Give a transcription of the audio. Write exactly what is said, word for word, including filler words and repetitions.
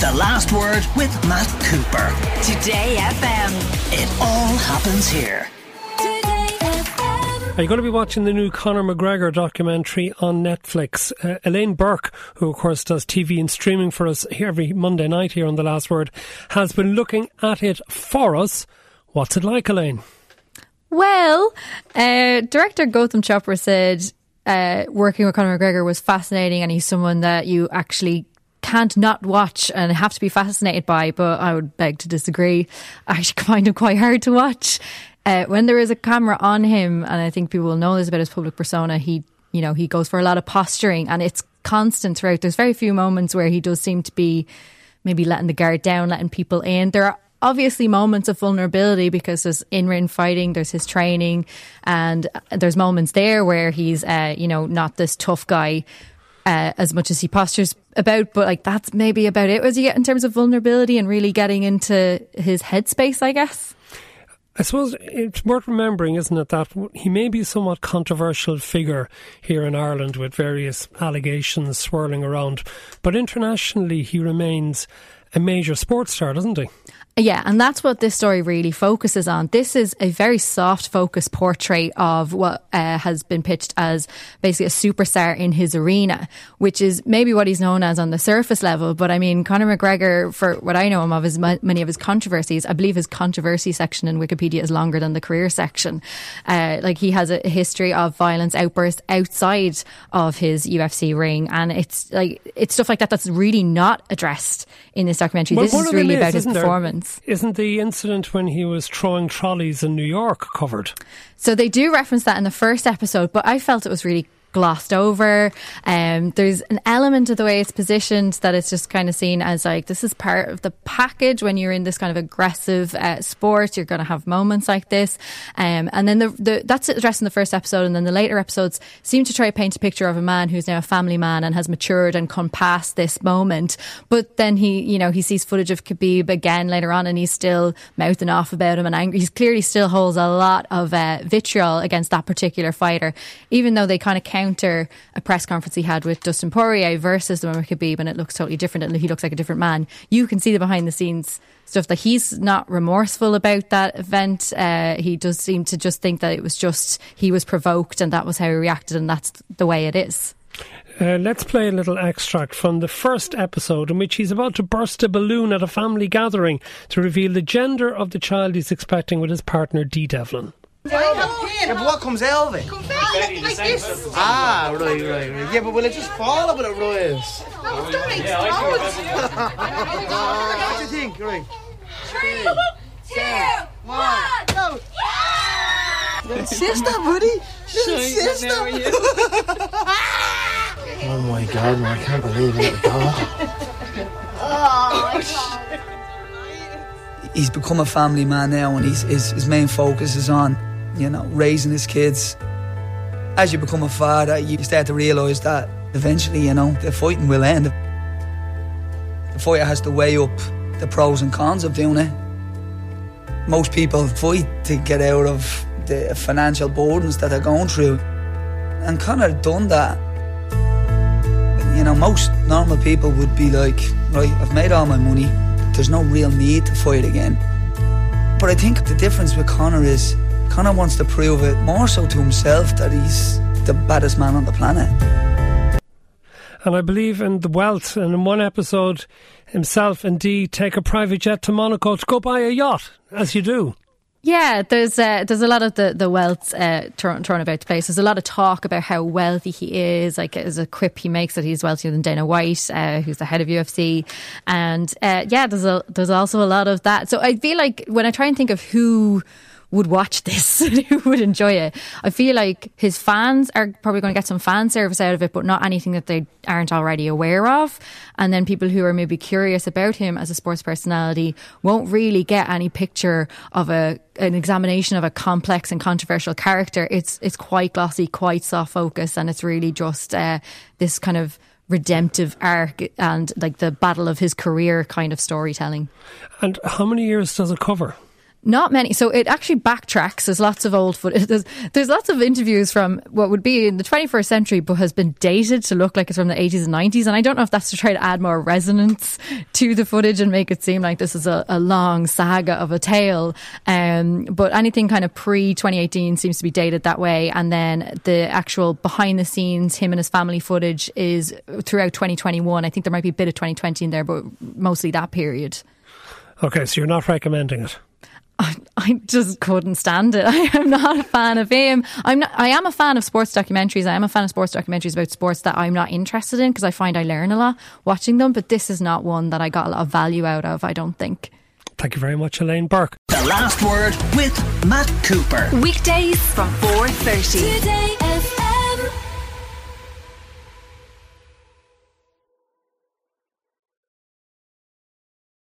The Last Word with Matt Cooper. Today F M. It all happens here. Are you going to be watching the new Conor McGregor documentary on Netflix? Uh, Elaine Burke, who of course does T V and streaming for us here every Monday night here on The Last Word, has been looking at it for us. What's it like, Elaine? Well, uh, director Gotham Chopper said uh, working with Conor McGregor was fascinating, and he's someone that you actually can't not watch and have to be fascinated by, but I would beg to disagree. I actually find him quite hard to watch. Uh, when there is a camera on him, and I think people will know this about his public persona, he, you know, he goes for a lot of posturing, and it's constant throughout. There's very few moments where he does seem to be maybe letting the guard down, letting people in. There are obviously moments of vulnerability because there's in-ring fighting, there's his training, and there's moments there where he's, uh, you know, not this tough guy uh, as much as he postures about, but like that's maybe about it as you get in terms of vulnerability and really getting into his headspace, I guess. I suppose it's worth remembering, isn't it, that he may be a somewhat controversial figure here in Ireland with various allegations swirling around, but internationally he remains a major sports star, doesn't he? Yeah, and that's what this story really focuses on. This is a very soft focused portrait of what uh, has been pitched as basically a superstar in his arena, which is maybe what he's known as on the surface level. But I mean, Conor McGregor, for what I know him of, is m- many of his controversies. I believe his controversy section in Wikipedia is longer than the career section. Uh, like he has a history of violence outbursts outside of his U F C ring, and it's like it's stuff like that that's really not addressed in this documentary. Well, this is really is, about his performance. There, isn't the incident when he was throwing trolleys in New York covered? So they do reference that in the first episode, but I felt it was really glossed over. Um, there's an element of the way it's positioned that it's just kind of seen as like, this is part of the package. When you're in this kind of aggressive uh, sport, you're going to have moments like this. Um, and then the, the that's addressed in the first episode, and then the later episodes seem to try to paint a picture of a man who's now a family man and has matured and come past this moment. But then he, you know, he sees footage of Khabib again later on, and he's still mouthing off about him and angry. He clearly still holds a lot of uh, vitriol against that particular fighter, even though they kind of counter a press conference he had with Dustin Poirier versus the one with Khabib, and it looks totally different and he looks like a different man. You can see the behind the scenes stuff that he's not remorseful about that event. Uh, he does seem to just think that it was just he was provoked and that was how he reacted, and that's the way it is. Uh, let's play a little extract from the first episode in which he's about to burst a balloon at a family gathering to reveal the gender of the child he's expecting with his partner Dee Devlin. Yeah, but what comes out of it? Comes out like, like this. Ah, right, right, right. Yeah, but will it just fall or will it rise? No, it's going to explode. What do you think? Right. Three, two, one, go! Yeah! Sister, buddy. Little sister. Oh my God, man, I can't believe it. Oh my God. He's become a family man now, and he's, his, his main focus is on, you know, raising his kids. As you become a father, you start to realise that eventually, you know, the fighting will end. The fighter has to weigh up the pros and cons of doing it. Most people fight to get out of the financial burdens that they're going through, and Conor done that. You know, most normal people would be like, right, I've made all my money. There's no real need to fight again. But I think the difference with Conor is Conor wants to prove it more so to himself that he's the baddest man on the planet. And I believe in the wealth, and in one episode, himself and Dee take a private jet to Monaco to go buy a yacht, as you do. Yeah, there's uh, there's a lot of the, the wealth uh, thrown, thrown about the place. There's a lot of talk about how wealthy he is. Like, there's a quip he makes that he's wealthier than Dana White, uh, who's the head of U F C. And uh, yeah, there's a, there's also a lot of that. So I feel like when I try and think of who would watch this and who would enjoy it, I feel like his fans are probably going to get some fan service out of it, but not anything that they aren't already aware of. And then people who are maybe curious about him as a sports personality won't really get any picture of a an examination of a complex and controversial character. It's it's quite glossy, quite soft focus, and it's really just uh, this kind of redemptive arc and like the battle of his career kind of storytelling. And how many years does it cover? Not many. So it actually backtracks. There's lots of old footage. There's, there's lots of interviews from what would be in the twenty-first century, but has been dated to look like it's from the eighties and nineties. And I don't know if that's to try to add more resonance to the footage and make it seem like this is a, a long saga of a tale. Um, but anything kind of pre twenty eighteen seems to be dated that way. And then the actual behind the scenes, him and his family footage is throughout twenty twenty-one. I think there might be a bit of twenty twenty in there, but mostly that period. Okay, so you're not recommending it? I, I just couldn't stand it. I am not a fan of him. I'm not, I am a fan of sports documentaries. I am a fan of sports documentaries about sports that I'm not interested in because I find I learn a lot watching them. But this is not one that I got a lot of value out of, I don't think. Thank you very much, Elaine Burke. The Last Word with Matt Cooper. Weekdays from four thirty. Today F M.